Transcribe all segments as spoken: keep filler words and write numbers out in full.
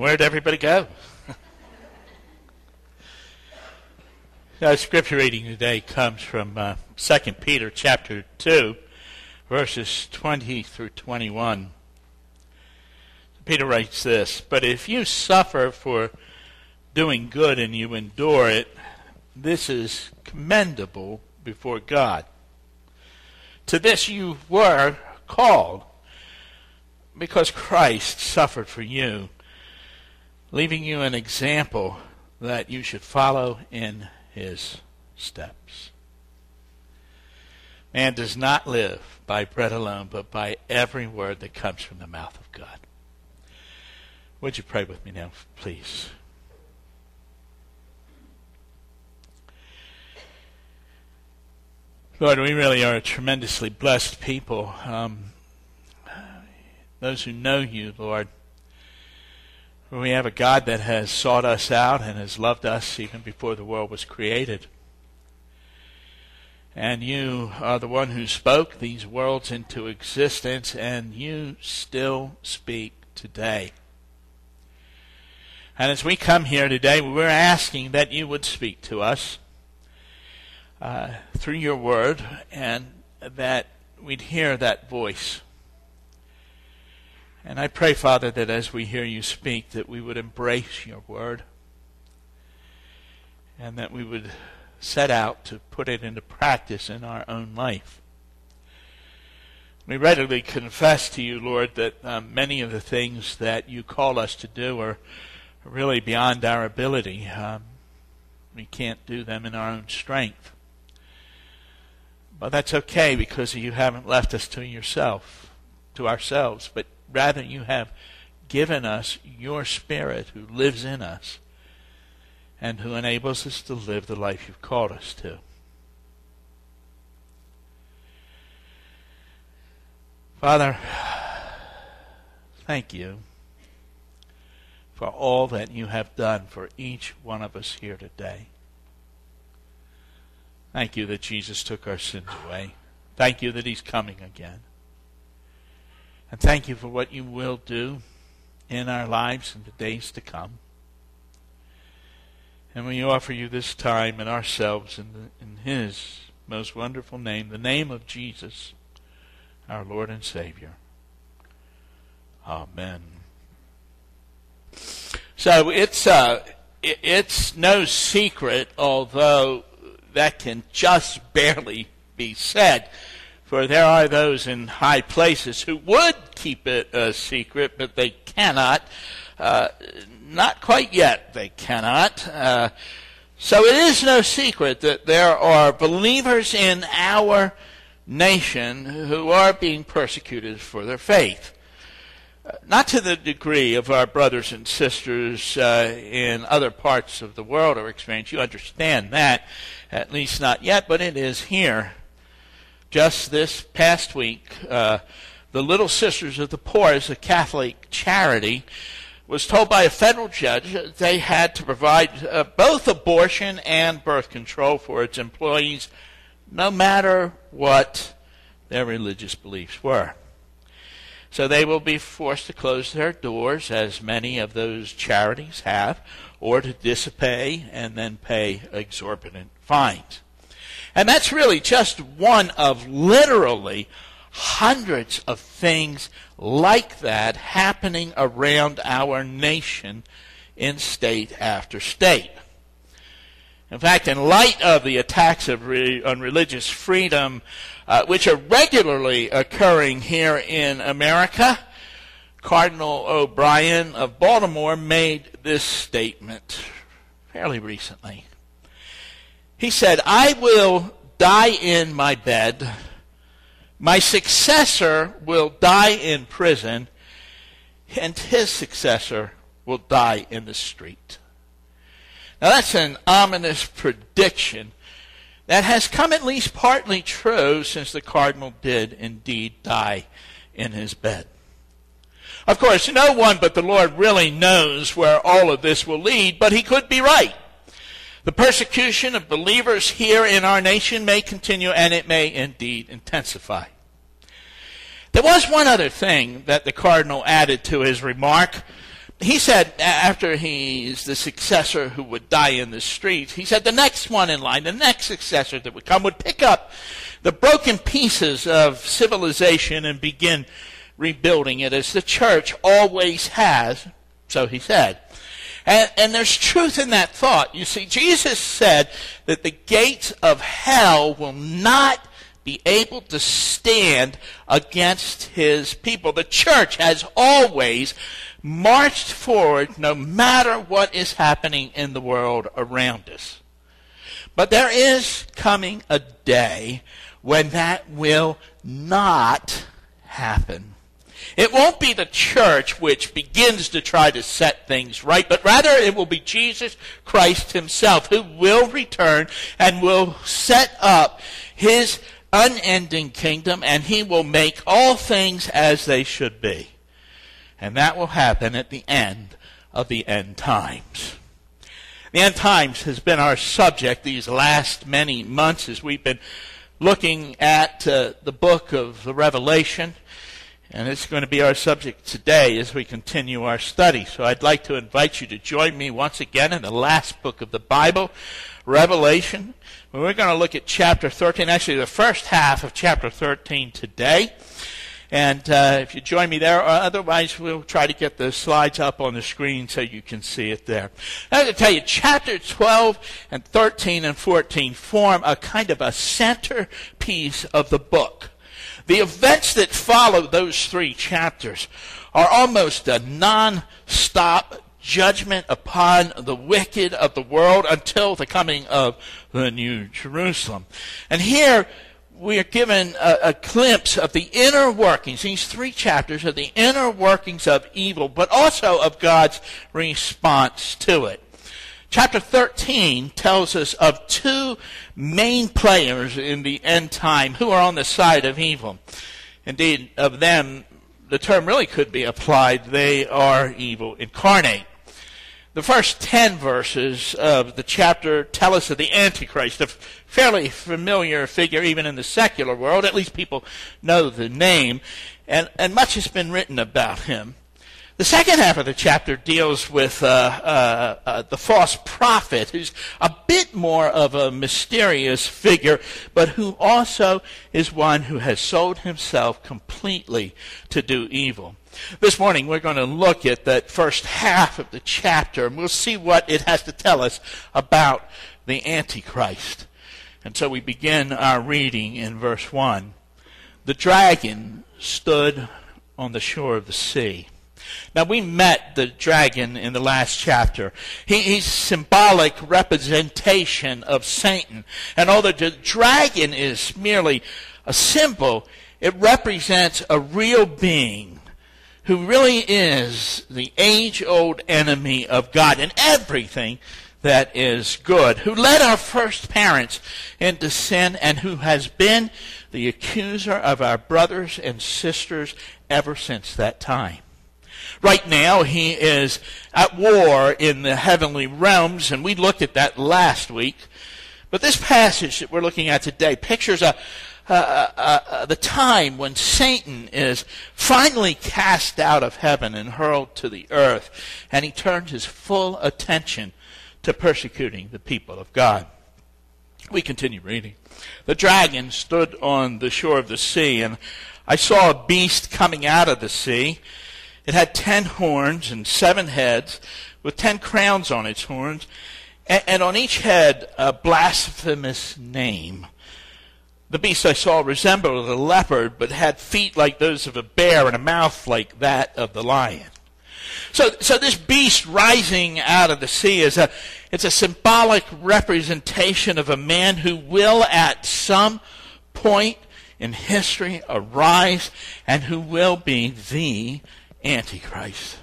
Where'd everybody go? Now, scripture reading today comes from uh, Second Peter chapter two, verses twenty through twenty-one. Peter writes this: "But if you suffer for doing good and you endure it, this is commendable before God. To this you were called, because Christ suffered for you, leaving you an example that you should follow in his steps. Man does not live by bread alone, but by every word that comes from the mouth of God." Would you pray with me now, please? Lord, we really are a tremendously blessed people. Um, those who know you, Lord, we have a God that has sought us out and has loved us even before the world was created. And you are the one who spoke these worlds into existence, and you still speak today. And as we come here today, we're asking that you would speak to us uh, through your word, and that we'd hear that voice. And I pray, Father, that as we hear you speak, that we would embrace your word, and that we would set out to put it into practice in our own life. We readily confess to you, Lord, that um, many of the things that you call us to do are really beyond our ability. Um, we can't do them in our own strength. But that's okay, because you haven't left us to yourself, to ourselves, but rather, you have given us your Spirit who lives in us and who enables us to live the life you've called us to. Father, thank you for all that you have done for each one of us here today. Thank you that Jesus took our sins away. Thank you that he's coming again. And thank you for what you will do in our lives in the days to come. And we offer you this time and ourselves in, the, in his most wonderful name, the name of Jesus, our Lord and Savior. Amen. So it's, uh, it's no secret, although that can just barely be said, for there are those in high places who would keep it a secret, but they cannot. Uh, not quite yet, they cannot. Uh, so it is no secret that there are believers in our nation who are being persecuted for their faith. Uh, not to the degree of our brothers and sisters uh, in other parts of the world are experiencing. You understand that, at least not yet, but it is here. Just this past week, uh, the Little Sisters of the Poor, is a Catholic charity, was told by a federal judge they had to provide uh, both abortion and birth control for its employees, no matter what their religious beliefs were. So they will be forced to close their doors, as many of those charities have, or to disobey and then pay exorbitant fines. And that's really just one of literally hundreds of things like that happening around our nation in state after state. In fact, in light of the attacks of re- on religious freedom, uh, which are regularly occurring here in America, Cardinal O'Brien of Baltimore made this statement fairly recently. He said, "I will die in my bed. My successor will die in prison. And his successor will die in the street." Now that's an ominous prediction that has come at least partly true, since the Cardinal did indeed die in his bed. Of course, no one but the Lord really knows where all of this will lead, but he could be right. The persecution of believers here in our nation may continue, and it may indeed intensify. There was one other thing that the Cardinal added to his remark. he said, after he's the successor who would die in the streets, he said the next one in line, the next successor that would come, would pick up the broken pieces of civilization and begin rebuilding it, as the church always has, so he said. And, and there's truth in that thought. You see, Jesus said that the gates of hell will not be able to stand against his people. The church has always marched forward no matter what is happening in the world around us. But there is coming a day when that will not happen. It won't be the church which begins to try to set things right, but rather it will be Jesus Christ himself who will return and will set up his unending kingdom, and he will make all things as they should be. And that will happen at the end of the end times. The end times has been our subject these last many months as we've been looking at uh, the book of the Revelation. And it's going to be our subject today as we continue our study. So I'd like to invite you to join me once again in the last book of the Bible, Revelation. We're going to look at chapter thirteen, actually the first half of chapter thirteen today. And uh, if you join me there, or otherwise we'll try to get the slides up on the screen so you can see it there. I have to tell you, chapter twelve and thirteen and fourteen form a kind of a centerpiece of the book. The events that follow those three chapters are almost a non-stop judgment upon the wicked of the world until the coming of the New Jerusalem. And here we are given a, a glimpse of the inner workings. These three chapters are the inner workings of evil, but also of God's response to it. Chapter thirteen tells us of two main players in the end time who are on the side of evil. Indeed, of them, the term really could be applied, they are evil incarnate. The first ten verses of the chapter tell us of the Antichrist, a fairly familiar figure even in the secular world. At least people know the name, and, and much has been written about him. The second half of the chapter deals with uh, uh, uh, the false prophet, who's a bit more of a mysterious figure, but who also is one who has sold himself completely to do evil. This morning we're going to look at that first half of the chapter, and we'll see what it has to tell us about the Antichrist. And so we begin our reading in verse one. The dragon stood on the shore of the sea. Now, we met the dragon in the last chapter. He, he's a symbolic representation of Satan. And although the dragon is merely a symbol, it represents a real being who really is the age-old enemy of God and everything that is good, who led our first parents into sin and who has been the accuser of our brothers and sisters ever since that time. Right now, he is at war in the heavenly realms, and we looked at that last week. But this passage that we're looking at today pictures a, a, a, a, the time when Satan is finally cast out of heaven and hurled to the earth, and he turns his full attention to persecuting the people of God. We continue reading. The dragon stood on the shore of the sea, and I saw a beast coming out of the sea. It had ten horns and seven heads, with ten crowns on its horns, and, and on each head a blasphemous name. The beast I saw resembled a leopard, but had feet like those of a bear and a mouth like that of the lion. So, so this beast rising out of the sea is a, it's a symbolic representation of a man who will at some point in history arise and who will be the Antichrist.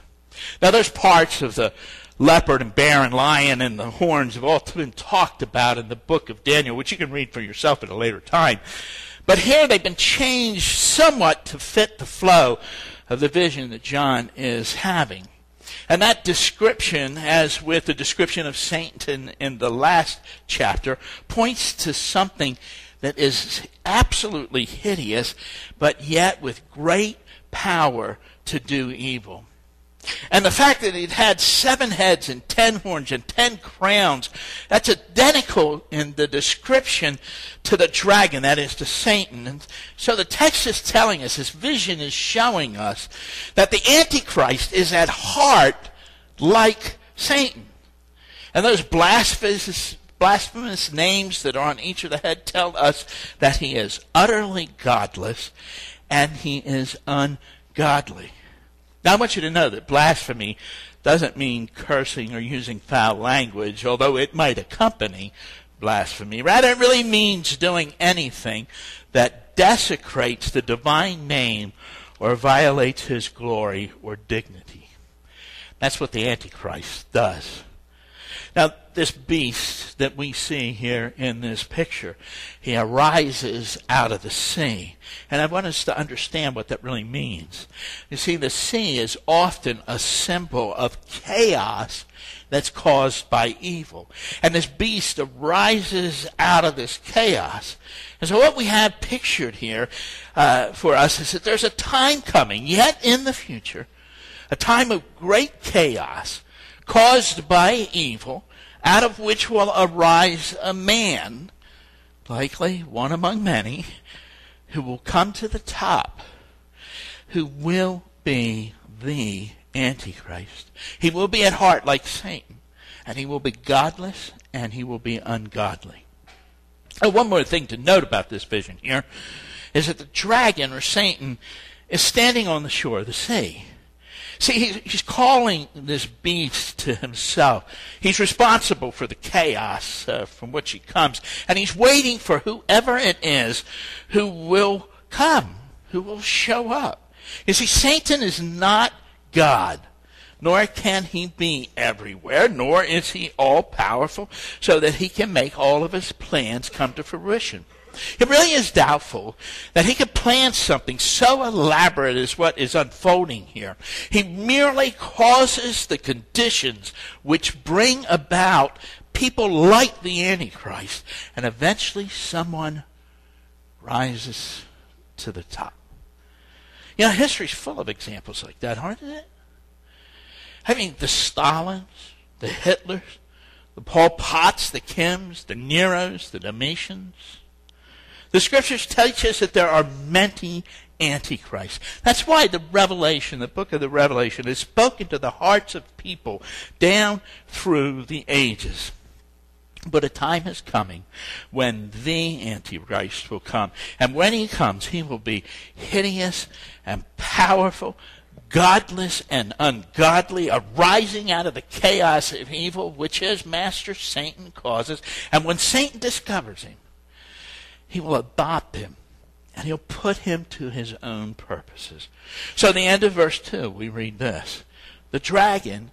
Now, there's parts of the leopard and bear and lion and the horns have all been talked about in the book of Daniel, which you can read for yourself at a later time. But here they've been changed somewhat to fit the flow of the vision that John is having. And that description, as with the description of Satan in the last chapter, points to something that is absolutely hideous, but yet with great power to do evil. And the fact that it had seven heads and ten horns and ten crowns, that's identical in the description to the dragon, that is to Satan. And so the text is telling us, this vision is showing us, that the Antichrist is at heart like Satan. And those blasphemous, blasphemous names that are on each of the head tell us that he is utterly godless and he is ungodly. Now, I want you to know that blasphemy doesn't mean cursing or using foul language, although it might accompany blasphemy. Rather, it really means doing anything that desecrates the divine name or violates his glory or dignity. That's what the Antichrist does. Now, this beast that we see here in this picture, he arises out of the sea. And I want us to understand what that really means. You see, the sea is often a symbol of chaos that's caused by evil. And this beast arises out of this chaos. And so what we have pictured here uh, for us is that there's a time coming, yet in the future, a time of great chaos caused by evil, out of which will arise a man, likely one among many, who will come to the top, who will be the Antichrist. He will be at heart like Satan, and he will be godless, and he will be ungodly. And one more thing to note about this vision here is that the dragon, or Satan, is standing on the shore of the sea. See, he's calling this beast to himself. He's responsible for the chaos uh, from which he comes. And he's waiting for whoever it is who will come, who will show up. You see, Satan is not God, nor can he be everywhere, nor is he all-powerful, so that he can make all of his plans come to fruition. It really is doubtful that he could plan something so elaborate as what is unfolding here. He merely causes the conditions which bring about people like the Antichrist, and eventually someone rises to the top. You know, history's full of examples like that, aren't it? I mean, the Stalins, the Hitlers, the Pol Pots, the Kims, the Neros, the Domitians. The Scriptures teach us that there are many antichrists. That's why the Revelation, the book of the Revelation, is spoken to the hearts of people down through the ages. But a time is coming when the Antichrist will come. And when he comes, he will be hideous and powerful, godless and ungodly, arising out of the chaos of evil, which his master Satan causes. And when Satan discovers him, he will adopt him, and he'll put him to his own purposes. So at the end of verse two, we read this. The dragon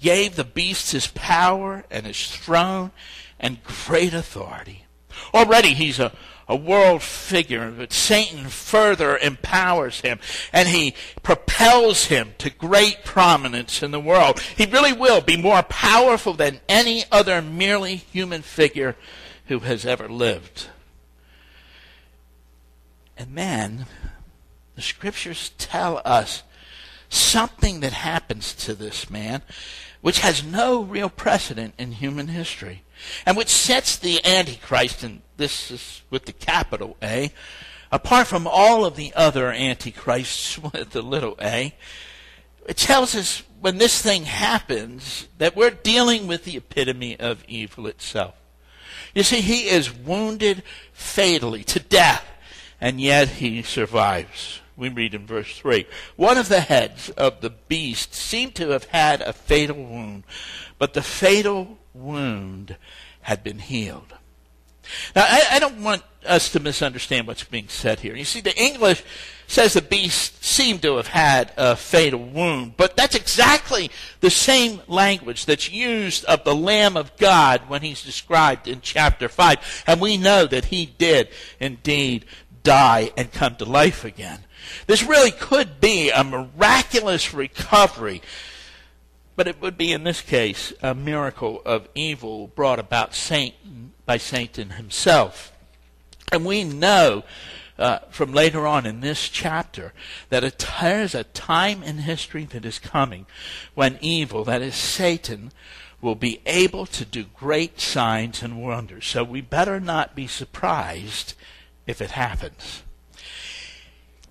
gave the beast his power and his throne and great authority. Already he's a, a world figure, but Satan further empowers him, and he propels him to great prominence in the world. He really will be more powerful than any other merely human figure who has ever lived. And then the Scriptures tell us something that happens to this man which has no real precedent in human history, and which sets the Antichrist, and this is with the capital A, apart from all of the other Antichrists with the little a. It tells us when this thing happens that we're dealing with the epitome of evil itself. You see, he is wounded fatally to death, and yet he survives. We read in verse three, one of the heads of the beast seemed to have had a fatal wound, but the fatal wound had been healed. Now, I, I don't want us to misunderstand what's being said here. You see, the English says the beast seemed to have had a fatal wound, but that's exactly the same language that's used of the Lamb of God when he's described in chapter five. And we know that he did indeed die and come to life again. This really could be a miraculous recovery, but it would be in this case a miracle of evil brought about Satan by Satan himself. And we know uh, from later on in this chapter, that it, there's a time in history that is coming when evil, that is Satan, will be able to do great signs and wonders. So we better not be surprised if it happens.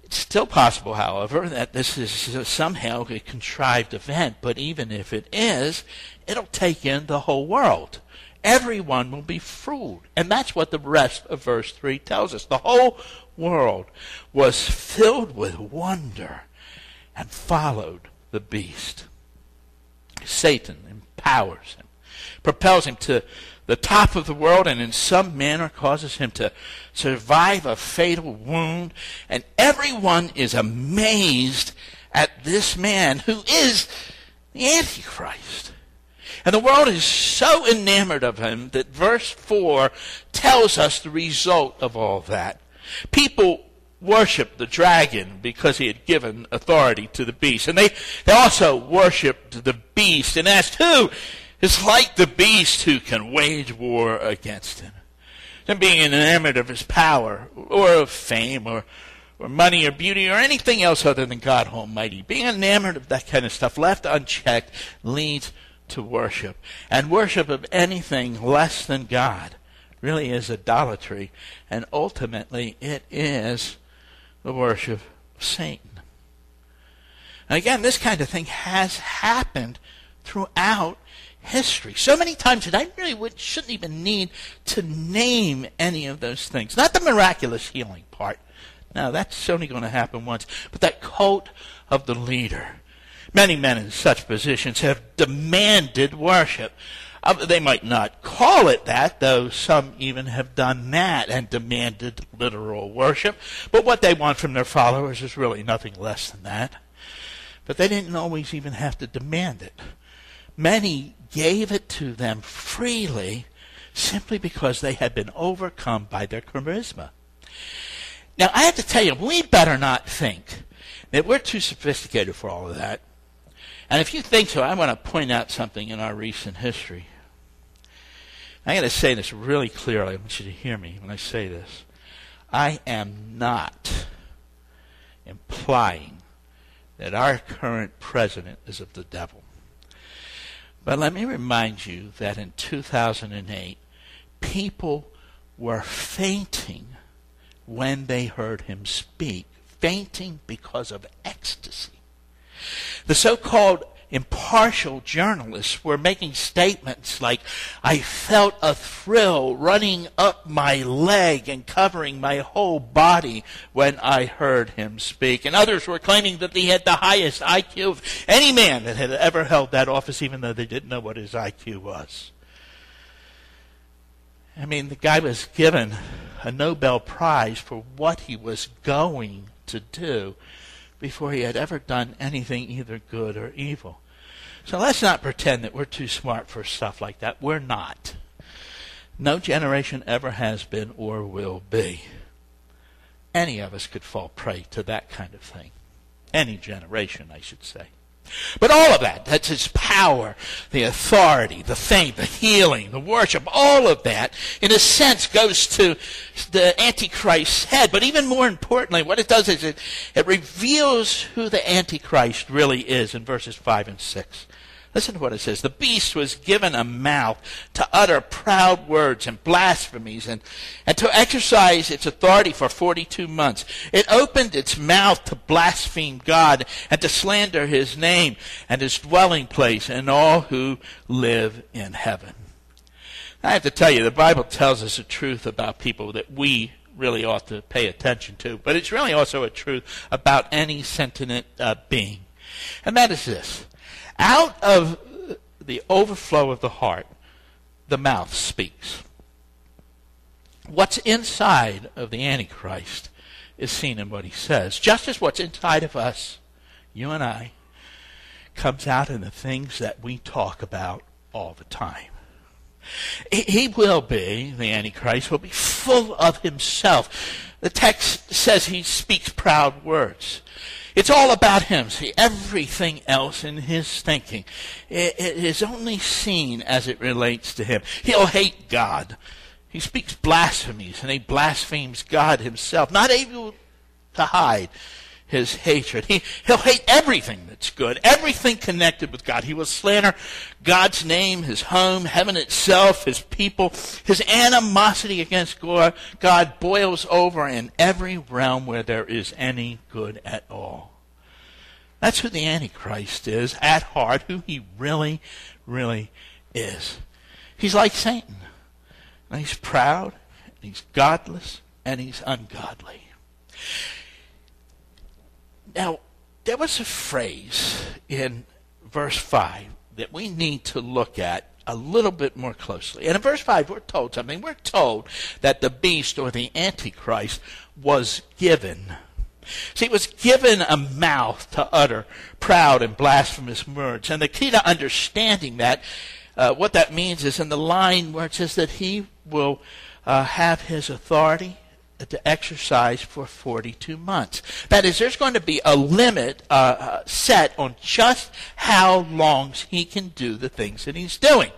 It's still possible, however, that this is somehow a contrived event, but even if it is, it'll take in the whole world. Everyone will be fooled. And that's what the rest of verse three tells us. The whole world was filled with wonder and followed the beast. Satan empowers him, propels him to the top of the world, and in some manner causes him to survive a fatal wound. And everyone is amazed at this man who is the Antichrist. And the world is so enamored of him that verse four tells us the result of all that. People worshiped the dragon because he had given authority to the beast. And they, they also worshiped the beast and asked, who is like the beast who can wage war against him? Them being enamored of his power or of fame or, or money or beauty or anything else other than God Almighty. Being enamored of that kind of stuff, left unchecked, leads to worship. And worship of anything less than God really is idolatry, and ultimately it is the worship of Satan. And again, this kind of thing has happened throughout history so many times that I really would, shouldn't even need to name any of those things. Not the miraculous healing part. Now, that's only going to happen once. But that cult of the leader. Many men in such positions have demanded worship. Uh, they might not call it that, though some even have done that and demanded literal worship. But what they want from their followers is really nothing less than that. But they didn't always even have to demand it. Many gave it to them freely simply because they had been overcome by their charisma. Now, I have to tell you, we better not think that we're too sophisticated for all of that. And if you think so, I want to point out something in our recent history. I'm going to say this really clearly. I want you to hear me when I say this. I am not implying that our current president is of the devil. But let me remind you that in two thousand eight, people were fainting when they heard him speak. Fainting because of ecstasy. The so-called impartial journalists were making statements like, I felt a thrill running up my leg and covering my whole body when I heard him speak. And others were claiming that he had the highest I Q of any man that had ever held that office, even though they didn't know what his I Q was. I mean, the guy was given a Nobel Prize for what he was going to do before he had ever done anything either good or evil. So let's not pretend that we're too smart for stuff like that. We're not. No generation ever has been or will be. Any of us could fall prey to that kind of thing. Any generation, I should say. But all of that, that's his power, the authority, the fame, the healing, the worship, all of that, in a sense, goes to the Antichrist's head. But even more importantly, what it does is it, it reveals who the Antichrist really is in verses five and six. Listen to what it says. The beast was given a mouth to utter proud words and blasphemies and, and to exercise its authority for forty-two months. It opened its mouth to blaspheme God and to slander his name and his dwelling place and all who live in heaven. I have to tell you, the Bible tells us the truth about people that we really ought to pay attention to, but it's really also a truth about any sentient uh, being. And that is this. Out of the overflow of the heart, the mouth speaks. What's inside of the Antichrist is seen in what he says. Just as what's inside of us, you and I, comes out in the things that we talk about all the time. He will be, the Antichrist, will be full of himself. The text says he speaks proud words. It's all about him. See, everything else in his thinking, it, it is only seen as it relates to him. He'll hate God. He speaks blasphemies, and he blasphemes God himself, not able to hide his hatred. He, he'll hate everything that's good, everything connected with God. He will slander God's name, his home, heaven itself, his people. His animosity against God boils over in every realm where there is any good at all. That's who the Antichrist is at heart, who he really, really is. He's like Satan. And he's proud, and he's godless, and he's ungodly. Now, there was a phrase in verse five that we need to look at a little bit more closely. And in verse five, we're told something. We're told that the beast, or the Antichrist, was given. See, it was given a mouth to utter proud and blasphemous words. And the key to understanding that, uh, what that means is in the line where it says that he will uh, have his authority to exercise for forty-two months. That is, there's going to be a limit uh, set on just how long he can do the things that he's doing.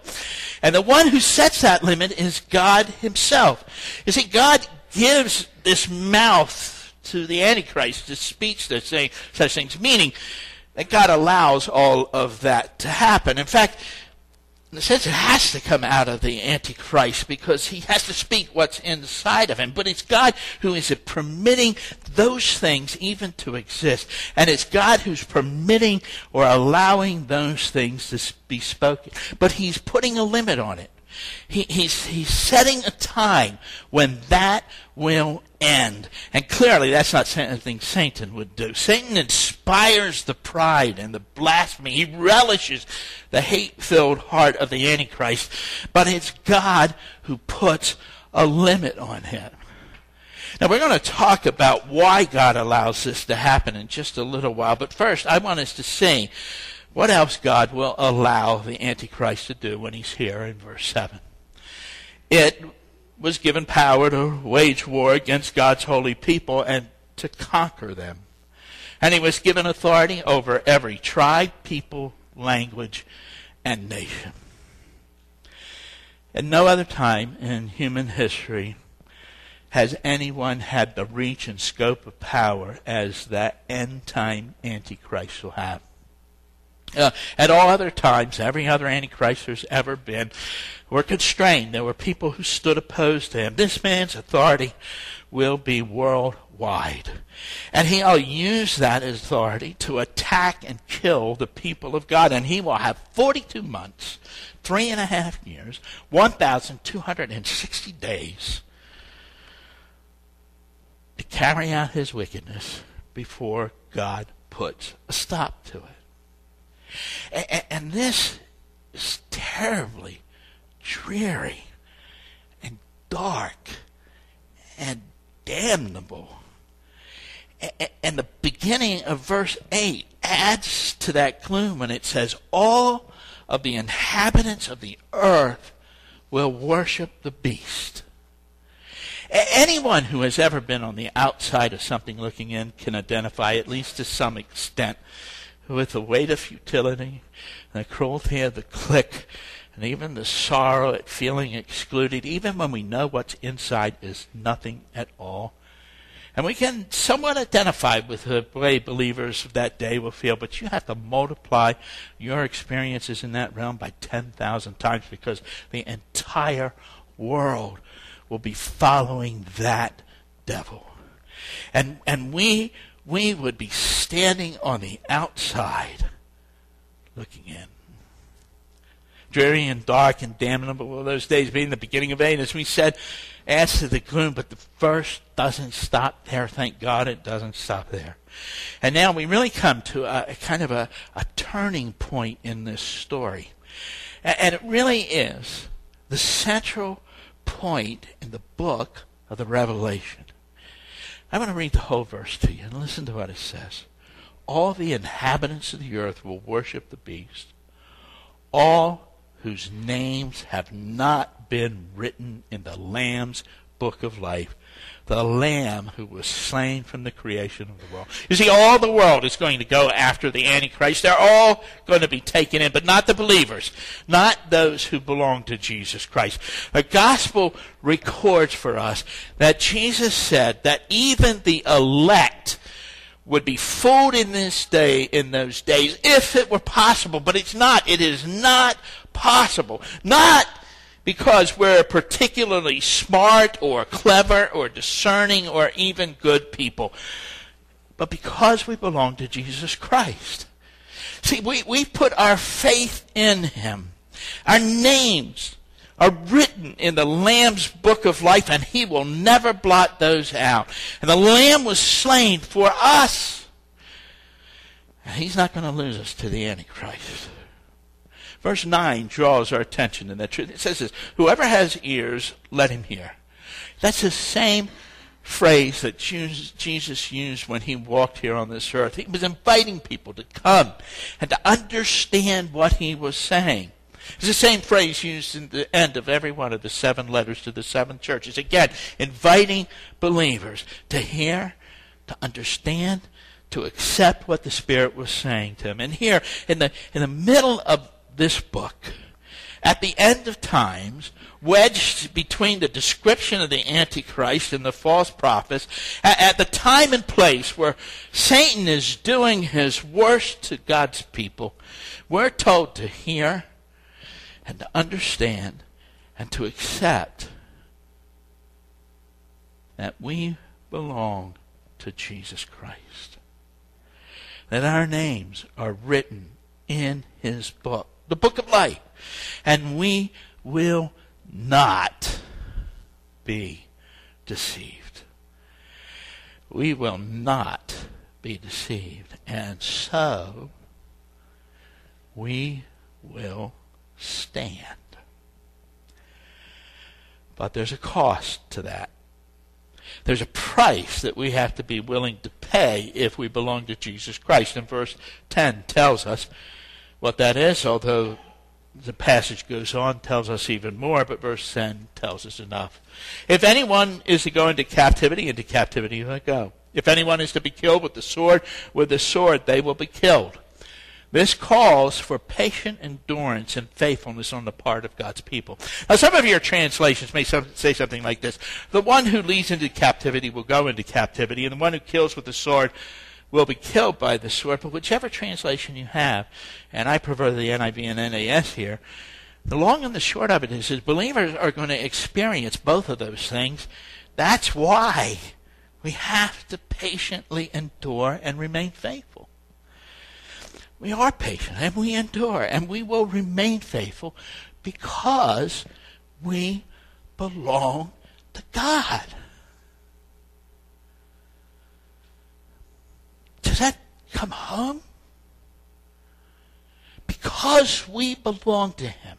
And the one who sets that limit is God himself. You see, God gives this mouth to the Antichrist to speak such things, meaning that God allows all of that to happen. In fact, in a sense, it has to come out of the Antichrist because he has to speak what's inside of him. But it's God who is permitting those things even to exist. And it's God who's permitting or allowing those things to be spoken. But he's putting a limit on it. He, he's, he's setting a time when that will end. And clearly that's not something Satan would do. Satan inspires the pride and the blasphemy. He relishes the hate-filled heart of the Antichrist. But it's God who puts a limit on him. Now we're going to talk about why God allows this to happen in just a little while. But first, I want us to see what else God will allow the Antichrist to do when he's here in verse seven. It was given power to wage war against God's holy people and to conquer them. And he was given authority over every tribe, people, language, and nation. At no other time in human history has anyone had the reach and scope of power as that end-time Antichrist will have. Uh, at all other times, every other Antichrist there's ever been were constrained. There were people who stood opposed to him. This man's authority will be worldwide. And he'll use that authority to attack and kill the people of God. And he will have forty-two months, three and a half years, one thousand two hundred sixty days to carry out his wickedness before God puts a stop to it. And this is terribly dreary and dark and damnable. And the beginning of verse eight adds to that gloom when it says, all of the inhabitants of the earth will worship the beast. Anyone who has ever been on the outside of something looking in can identify, at least to some extent, with the weight of futility, and the cruelty of the clique, and even the sorrow at feeling excluded, even when we know what's inside is nothing at all. And we can somewhat identify with the way believers of that day will feel, but you have to multiply your experiences in that realm by ten thousand times because the entire world will be following that devil. And, and we... we would be standing on the outside looking in. Dreary and dark and damnable will those days be in the beginning of eight, as we said, adds to the gloom, but the verse doesn't stop there. Thank God it doesn't stop there. And now we really come to a, a kind of a, a turning point in this story. And, and it really is the central point in the book of the Revelation. I'm going to read the whole verse to you and listen to what it says. All the inhabitants of the earth will worship the beast, all whose names have not been written in the Lamb's Book of Life, the Lamb who was slain from the creation of the world. You see, all the world is going to go after the Antichrist. They're all going to be taken in, but not the believers, not those who belong to Jesus Christ. The gospel records for us that Jesus said that even the elect would be fooled in this day, in those days, if it were possible. But it's not. It is not possible. Not because we're particularly smart or clever or discerning or even good people, but because we belong to Jesus Christ. See, we, we put our faith in Him. Our names are written in the Lamb's Book of Life, and He will never blot those out. And the Lamb was slain for us. And He's not going to lose us to the Antichrist. Verse nine draws our attention in that truth. It says this, whoever has ears, let him hear. That's the same phrase that Jesus used when He walked here on this earth. He was inviting people to come and to understand what He was saying. It's the same phrase used in the end of every one of the seven letters to the seven churches. Again, inviting believers to hear, to understand, to accept what the Spirit was saying to them. And here, in the, in the middle of this book, at the end of times, wedged between the description of the Antichrist and the false prophets, at the time and place where Satan is doing his worst to God's people, we're told to hear and to understand and to accept that we belong to Jesus Christ, that our names are written in His book, the Book of Life, and we will not be deceived. We will not be deceived. And so, we will stand. But there's a cost to that. There's a price that we have to be willing to pay if we belong to Jesus Christ. And verse ten tells us what that is, although the passage goes on, tells us even more, but verse ten tells us enough. If anyone is to go into captivity, into captivity he will go. If anyone is to be killed with the sword, with the sword they will be killed. This calls for patient endurance and faithfulness on the part of God's people. Now, some of your translations may say something like this. The one who leads into captivity will go into captivity, and the one who kills with the sword will be killed by the sword. But whichever translation you have, and I prefer the N I V and N A S here, the long and the short of it is that believers are going to experience both of those things. That's why we have to patiently endure and remain faithful. We are patient, and we endure, and we will remain faithful because we belong to God. Does that come home? Because we belong to Him,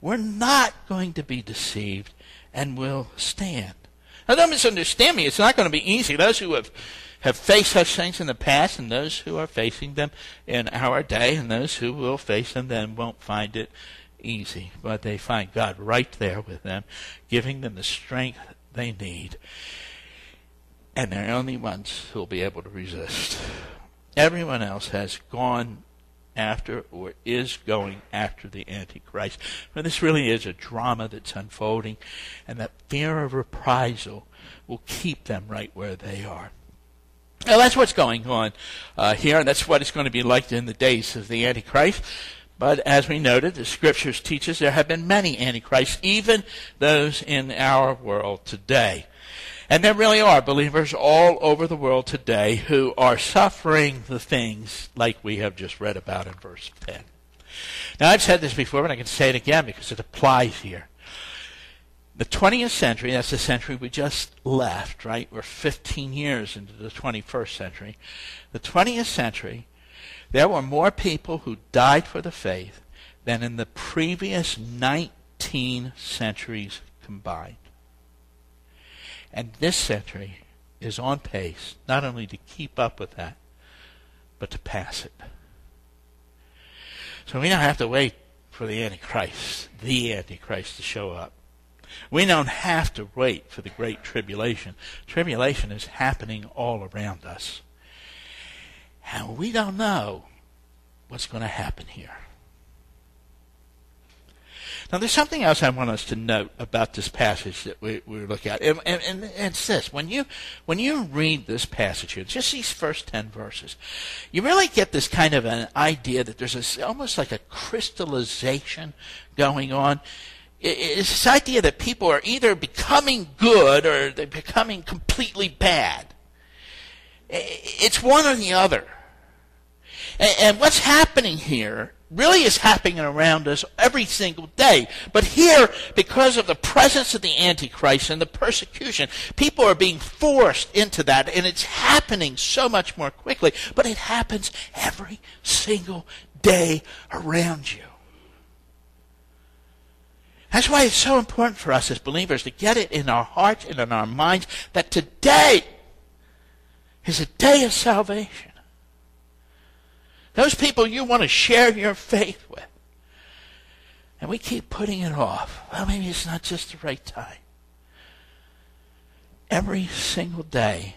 we're not going to be deceived and will stand. Now, don't misunderstand me. It's not going to be easy. Those who have, have faced such things in the past, and those who are facing them in our day, and those who will face them then won't find it easy. But they find God right there with them, giving them the strength they need. And they're the only ones who will be able to resist. Everyone else has gone after or is going after the Antichrist. But this really is a drama that's unfolding, and that fear of reprisal will keep them right where they are. Now, that's what's going on uh, here, and that's what it's going to be like in the days of the Antichrist. But as we noted, the Scriptures teach us there have been many Antichrists, even those in our world today. And there really are believers all over the world today who are suffering the things like we have just read about in verse ten. Now, I've said this before, but I can say it again because it applies here. The twentieth century, that's the century we just left, right? We're fifteen years into the twenty-first century. The twentieth century, there were more people who died for the faith than in the previous nineteen centuries combined. And this century is on pace not only to keep up with that, but to pass it. So we don't have to wait for the Antichrist, the Antichrist to show up. We don't have to wait for the great tribulation. Tribulation is happening all around us. And we don't know what's going to happen here. Now, there's something else I want us to note about this passage that we, we look at. And, and, and it's this. When you, when you read this passage here, just these first ten verses, you really get this kind of an idea that there's a, almost like a crystallization going on. It's this idea that people are either becoming good or they're becoming completely bad. It's one or the other. And, and what's happening here really is happening around us every single day. But here, because of the presence of the Antichrist and the persecution, people are being forced into that, and it's happening so much more quickly. But it happens every single day around you. That's why it's so important for us as believers to get it in our hearts and in our minds that today is a day of salvation. Those people you want to share your faith with. And we keep putting it off. Well, maybe it's not just the right time. Every single day,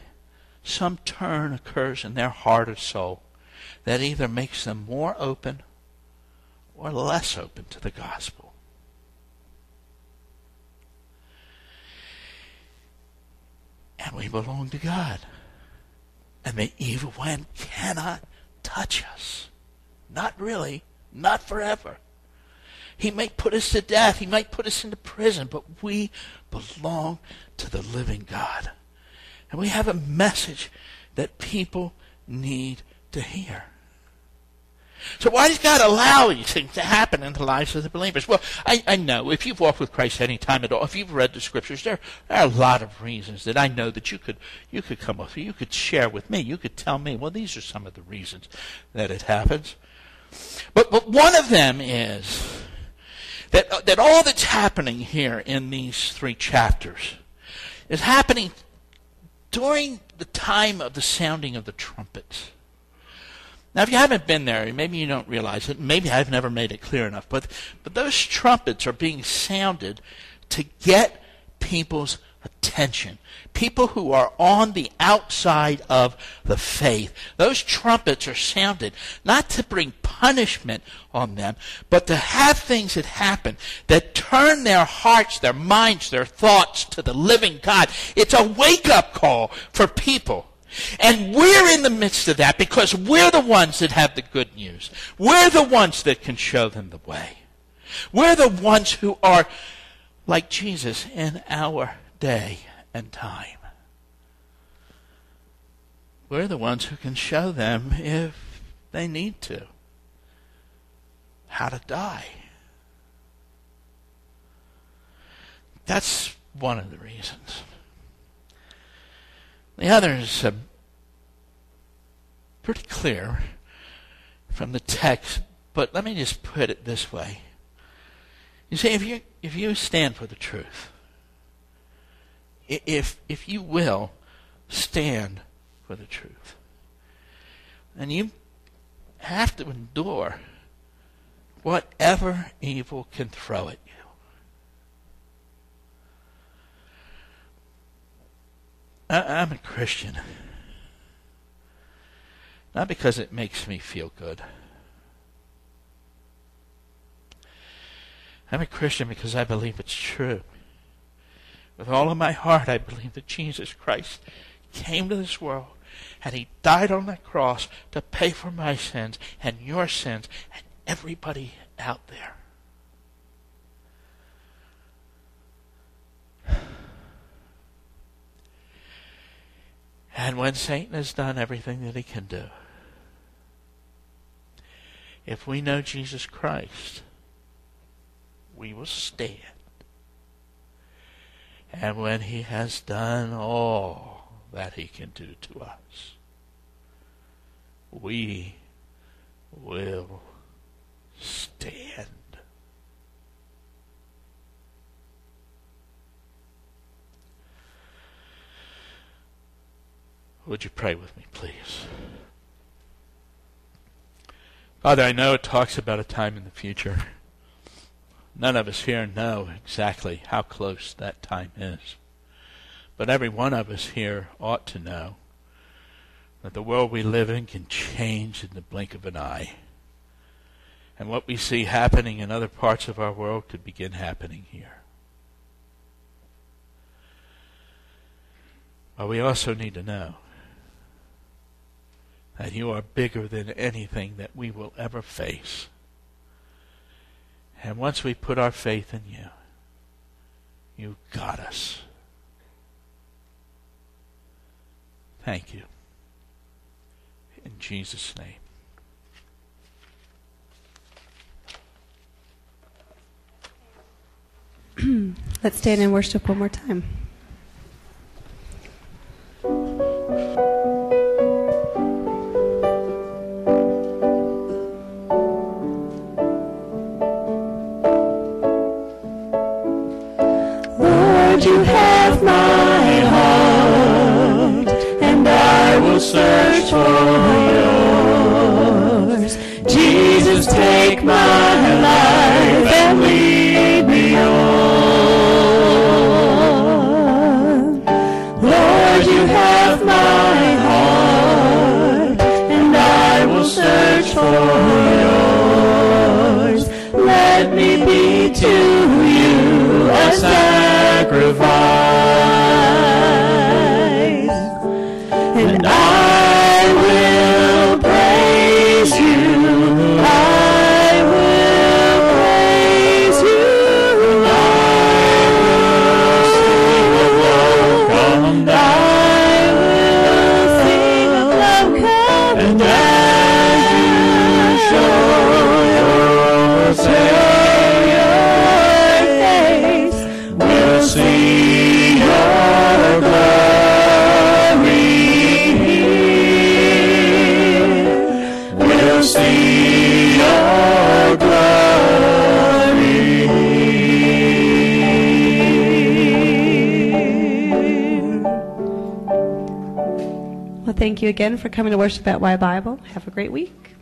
some turn occurs in their heart or soul that either makes them more open or less open to the gospel. And we belong to God. And the evil one cannot touch us. Not really. Not forever. He may put us to death. He might put us into prison. But we belong to the living God. And we have a message that people need to hear. So why does God allow these things to happen in the lives of the believers? Well, I, I know if you've walked with Christ any time at all, if you've read the Scriptures, there, there are a lot of reasons that I know that you could you could come up, you could share with me, you could tell me, well, these are some of the reasons that it happens. But but one of them is that that all that's happening here in these three chapters is happening during the time of the sounding of the trumpets. Now, if you haven't been there, maybe you don't realize it. Maybe I've never made it clear enough. But, but those trumpets are being sounded to get people's attention. People who are on the outside of the faith. Those trumpets are sounded not to bring punishment on them, but to have things that happen that turn their hearts, their minds, their thoughts to the living God. It's a wake-up call for people. And we're in the midst of that because we're the ones that have the good news. We're the ones that can show them the way. We're the ones who are like Jesus in our day and time. We're the ones who can show them, if they need to, how to die. That's one of the reasons. The other is uh, pretty clear from the text, but let me just put it this way. You see, if you if you stand for the truth, if if you will stand for the truth, then you have to endure whatever evil can throw at you. I'm a Christian, not because it makes me feel good. I'm a Christian because I believe it's true. With all of my heart, I believe that Jesus Christ came to this world and He died on that cross to pay for my sins and your sins and everybody out there. And when Satan has done everything that he can do, if we know Jesus Christ, we will stand. And when he has done all that he can do to us, we will stand. Would you pray with me, please? Father, I know it talks about a time in the future. None of us here know exactly how close that time is. But every one of us here ought to know that the world we live in can change in the blink of an eye. And what we see happening in other parts of our world could begin happening here. But we also need to know that you are bigger than anything that we will ever face. And once we put our faith in you, you got us. Thank you. In Jesus' name. Let's stand and worship one more time. Lord, you have my heart, and I will search for yours. Jesus, take my life and lead me on. To you a sacrifice, and I will praise you, I will praise you, I will sing of love, I will sing of love, come, and as you show yourself, thank you again for coming to worship at Y Bible. Have a great week.